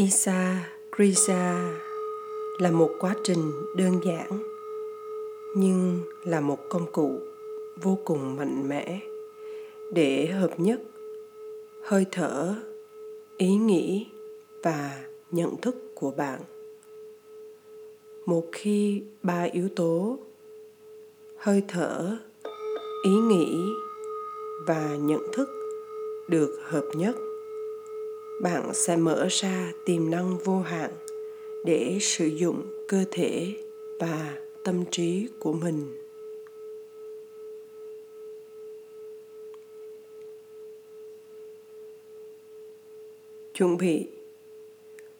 Isha Kriya là một quá trình đơn giản nhưng là một công cụ vô cùng mạnh mẽ để hợp nhất hơi thở, ý nghĩ và nhận thức của bạn. Một khi ba yếu tố hơi thở, ý nghĩ và nhận thức được hợp nhất, bạn sẽ mở ra tiềm năng vô hạn để sử dụng cơ thể và tâm trí của mình. Chuẩn bị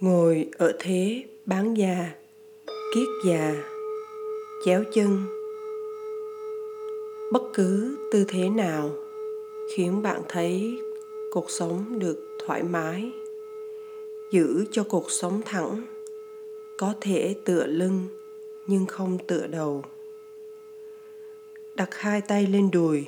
ngồi ở thế bán già, kiết già, chéo chân. Bất cứ tư thế nào khiến bạn thấy cuộc sống được thoải mái, giữ cho cuộc sống thẳng, có thể tựa lưng nhưng không tựa đầu. Đặt hai tay lên đùi,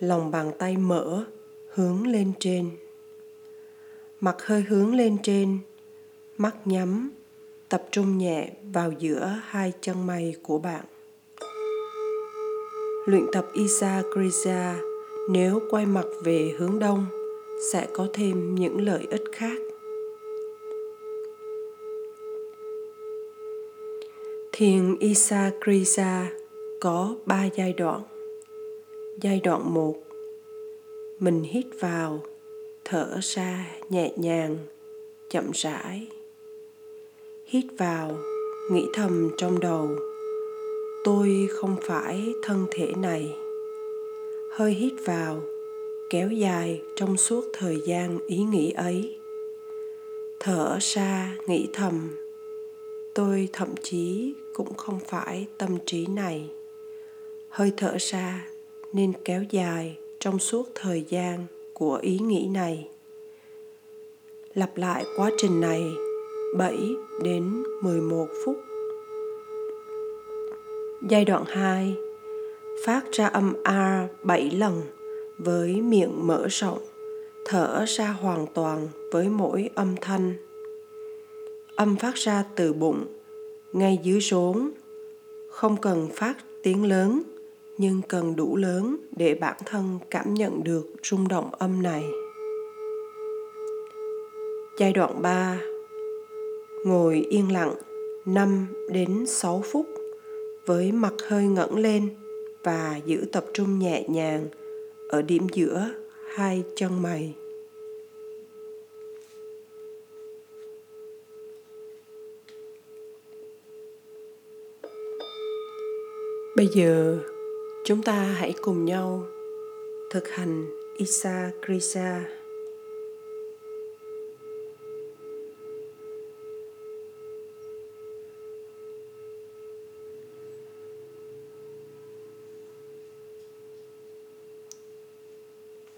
lòng bàn tay mở hướng lên trên. Mặt hơi hướng lên trên, mắt nhắm, tập trung nhẹ vào giữa hai chân mày của bạn. Luyện tập Isha Kriya nếu quay mặt về hướng đông sẽ có thêm những lợi ích khác. Thiền Isha Kriya có 3 giai đoạn. Giai đoạn 1, mình hít vào, thở ra nhẹ nhàng, chậm rãi. Hít vào, nghĩ thầm trong đầu: tôi không phải thân thể này. Hơi hít vào, kéo dài trong suốt thời gian ý nghĩ ấy. Thở ra nghĩ thầm: tôi thậm chí cũng không phải tâm trí này. Hơi thở ra nên kéo dài trong suốt thời gian của ý nghĩ này. Lặp lại quá trình này 7 đến 11 phút. Giai đoạn 2, phát ra âm A 7 lần với miệng mở rộng, thở ra hoàn toàn với mỗi âm thanh. Âm phát ra từ bụng, ngay dưới rốn, không cần phát tiếng lớn, nhưng cần đủ lớn để bản thân cảm nhận được rung động âm này. Giai đoạn 3, ngồi yên lặng 5 đến 6 phút với mặt hơi ngẩng lên và giữ tập trung nhẹ nhàng ở điểm giữa hai chân mày. Bây giờ chúng ta hãy cùng nhau thực hành Isha Kriya.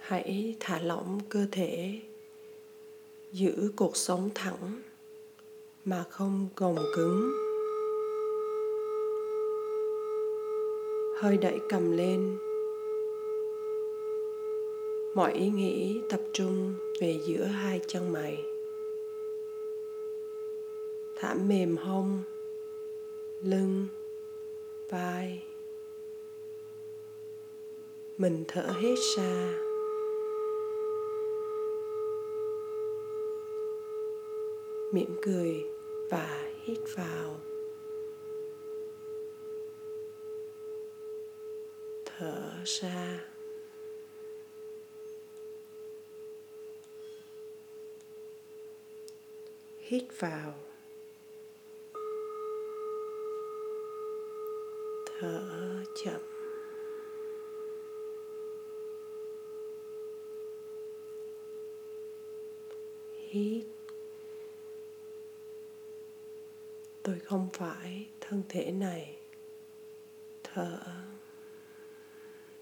Hãy thả lỏng cơ thể, giữ cuộc sống thẳng mà không gồng cứng. Hơi đẩy cầm lên, mọi ý nghĩ tập trung về giữa hai chân mày. Thả mềm hông, lưng, vai. Mình thở hết ra. Mỉm cười và hít vào. Thở ra. Hít vào. Thở chậm. Hít. Tôi không phải thân thể này. Thở.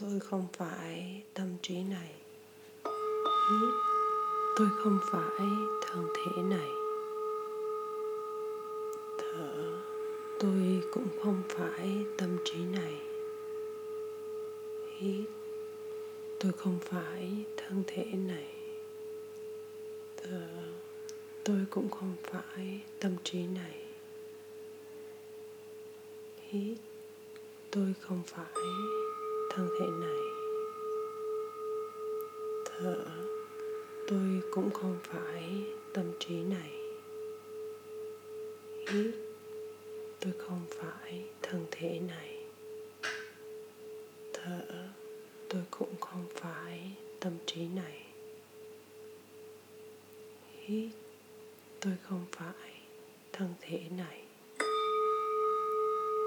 Tôi không phải tâm trí này. Hít. Tôi không phải thân thể này. Thở. Tôi cũng không phải tâm trí này. Hít. Tôi không phải thân thể này. Thở. Tôi cũng không phải tâm trí này. Hít, tôi không phải thân thể này. Thở, tôi cũng không phải tâm trí này. Hít, tôi không phải thân thể này. Thở, tôi cũng không phải tâm trí này. Hít, tôi không phải thân thể này.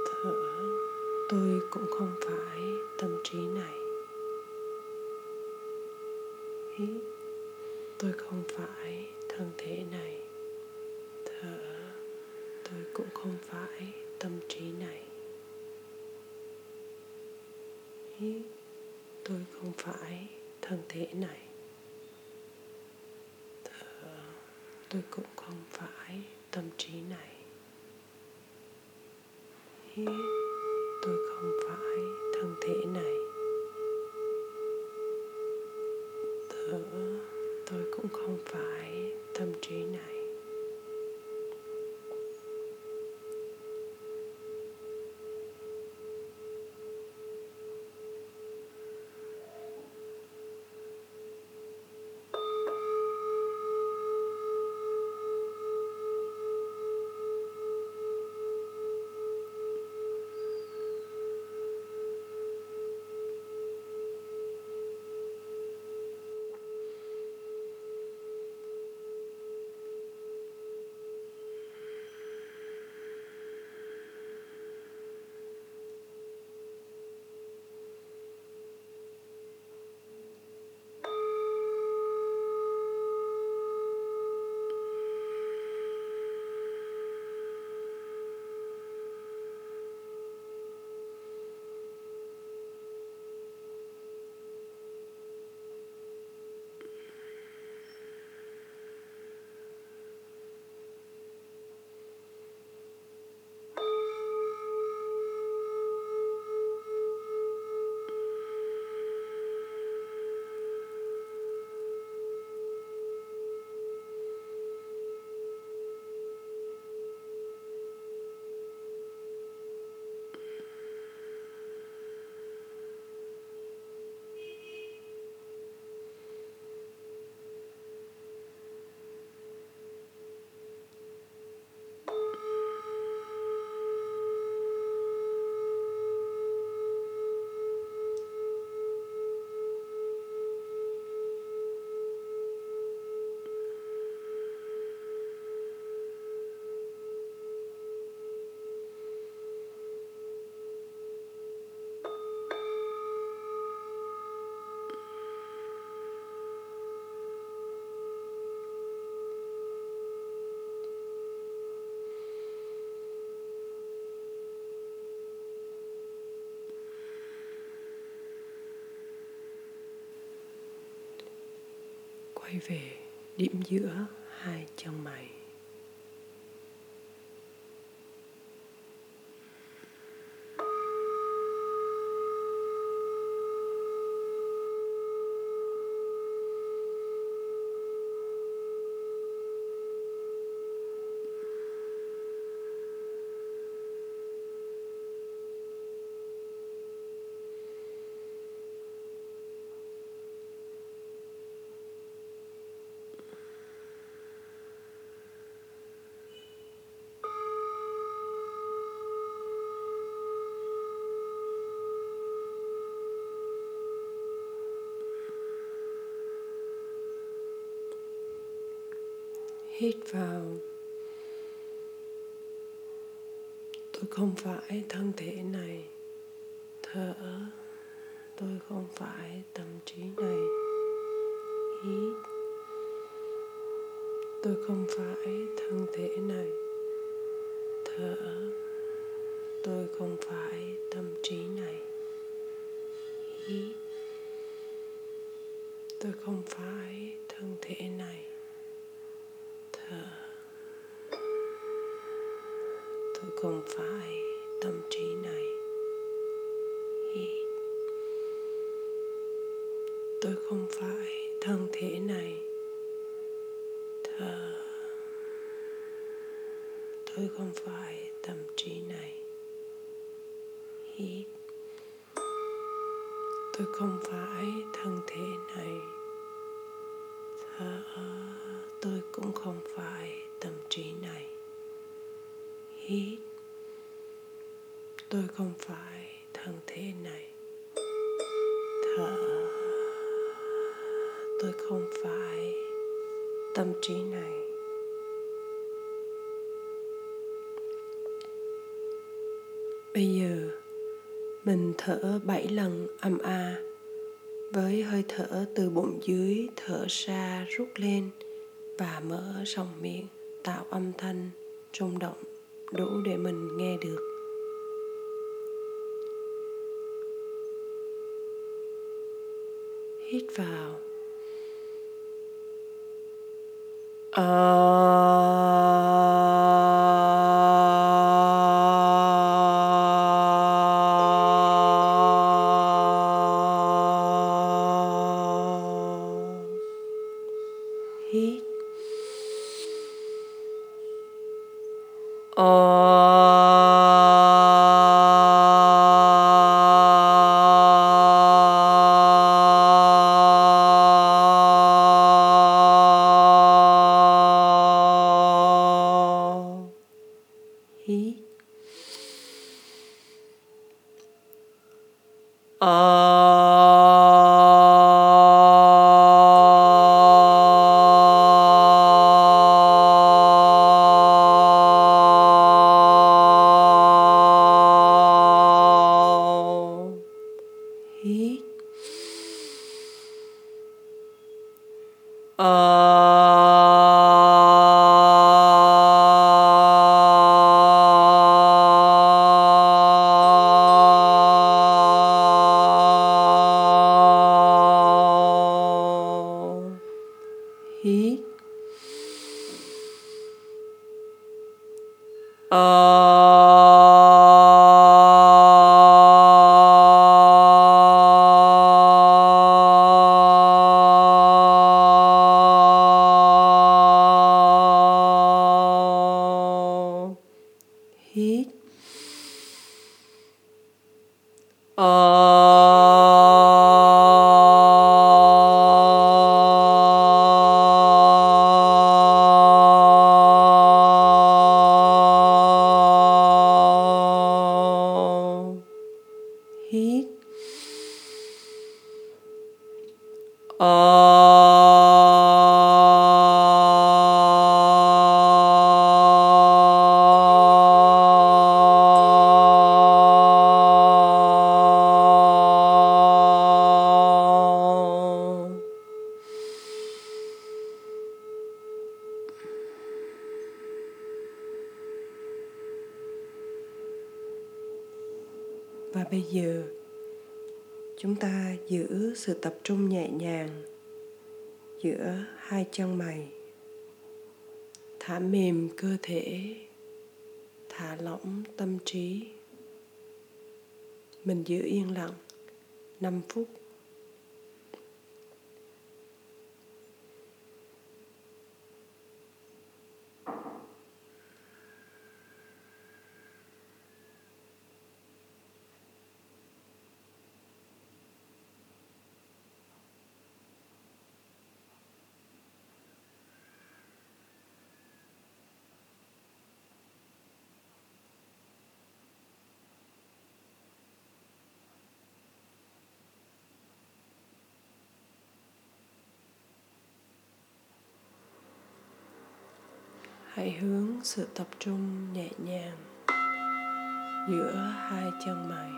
Thở, tôi cũng không phải tâm trí này. Hít, tôi không phải thân thể này. Thở, tôi cũng không phải tâm trí này. Hít, tôi không phải thân thể này. Thở, tôi cũng không phải tâm trí này. Hít, tôi không phải thân thể này. Thở, tôi cũng không phải tâm trí này. Quay về điểm giữa hai chân mày. Hít vào, tôi không phải thân thể này. Thở, tôi không phải tâm trí này. Hít, tôi không phải thân thể này. Thở, tôi không phải tâm trí này. Hít, tôi không phải thân thể này. Tôi không phải tâm trí này. Hít, tôi không phải thân thể này. Thở, tôi không phải tâm trí này. Hít. Tôi không phải thân thể này. Thở. Tôi cũng không phải tâm trí này. Hít. Tôi không phải thân thể này. Thở. Tôi không phải tâm trí này. Bây giờ mình thở 7 lần âm A với hơi thở từ bụng dưới thở ra rút lên và mở rộng miệng tạo âm thanh rung động đủ để mình nghe được. Hít vào. Hít. Và bây giờ, chúng ta giữ sự tập trung nhẹ nhàng giữa hai chân mày. Thả mềm cơ thể, thả lỏng tâm trí. Mình giữ yên lặng 5 phút. Hãy hướng sự tập trung nhẹ nhàng giữa hai chân mày.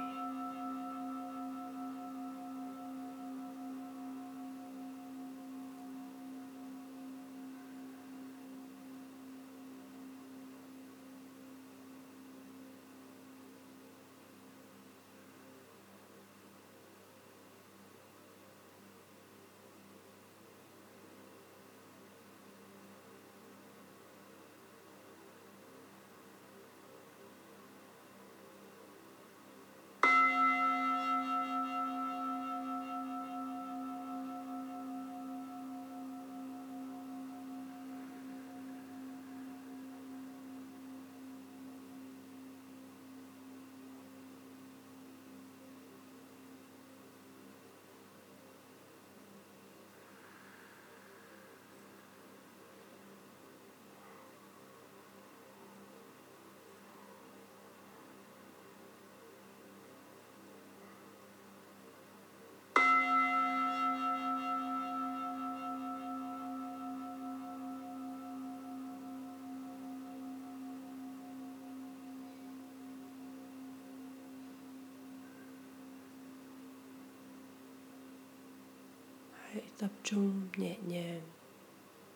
Hãy tập trung nhẹ nhàng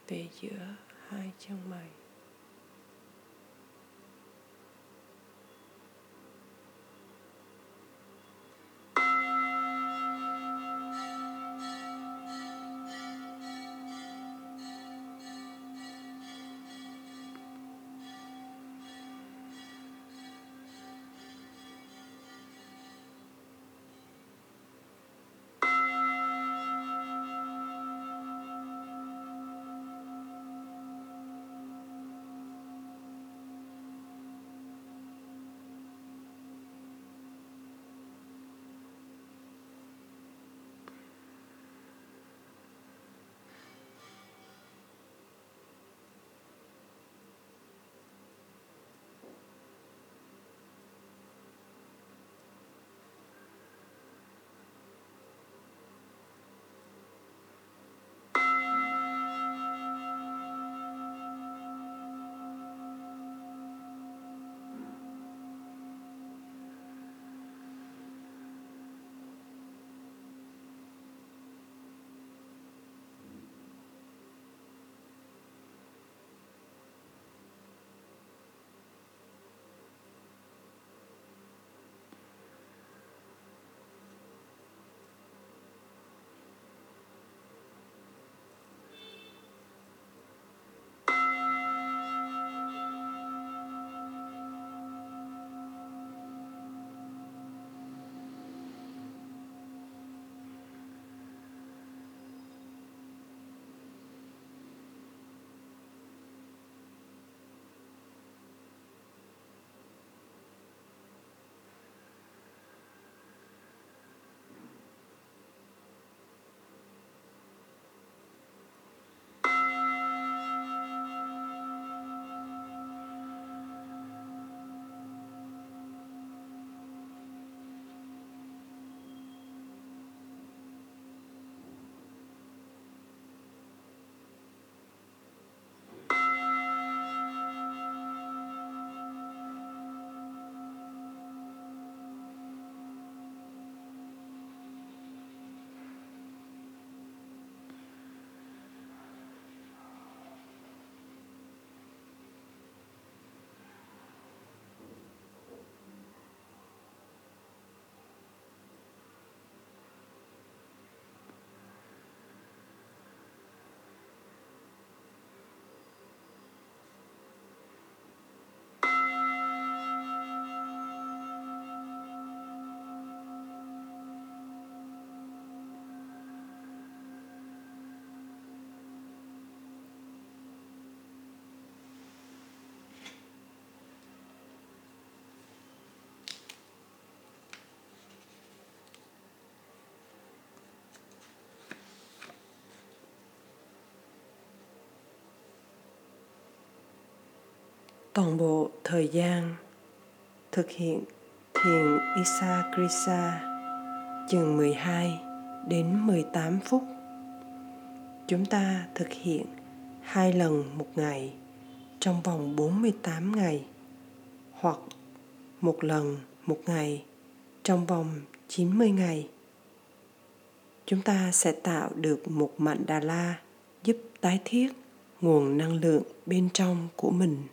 về giữa hai chân mày. Toàn bộ thời gian thực hiện thiền Isha Kriya chừng 12 đến 18 phút. Chúng ta thực hiện 2 lần một ngày trong vòng 48 ngày hoặc một lần một ngày trong vòng 90 ngày. Chúng ta sẽ tạo được một mandala giúp tái thiết nguồn năng lượng bên trong của mình.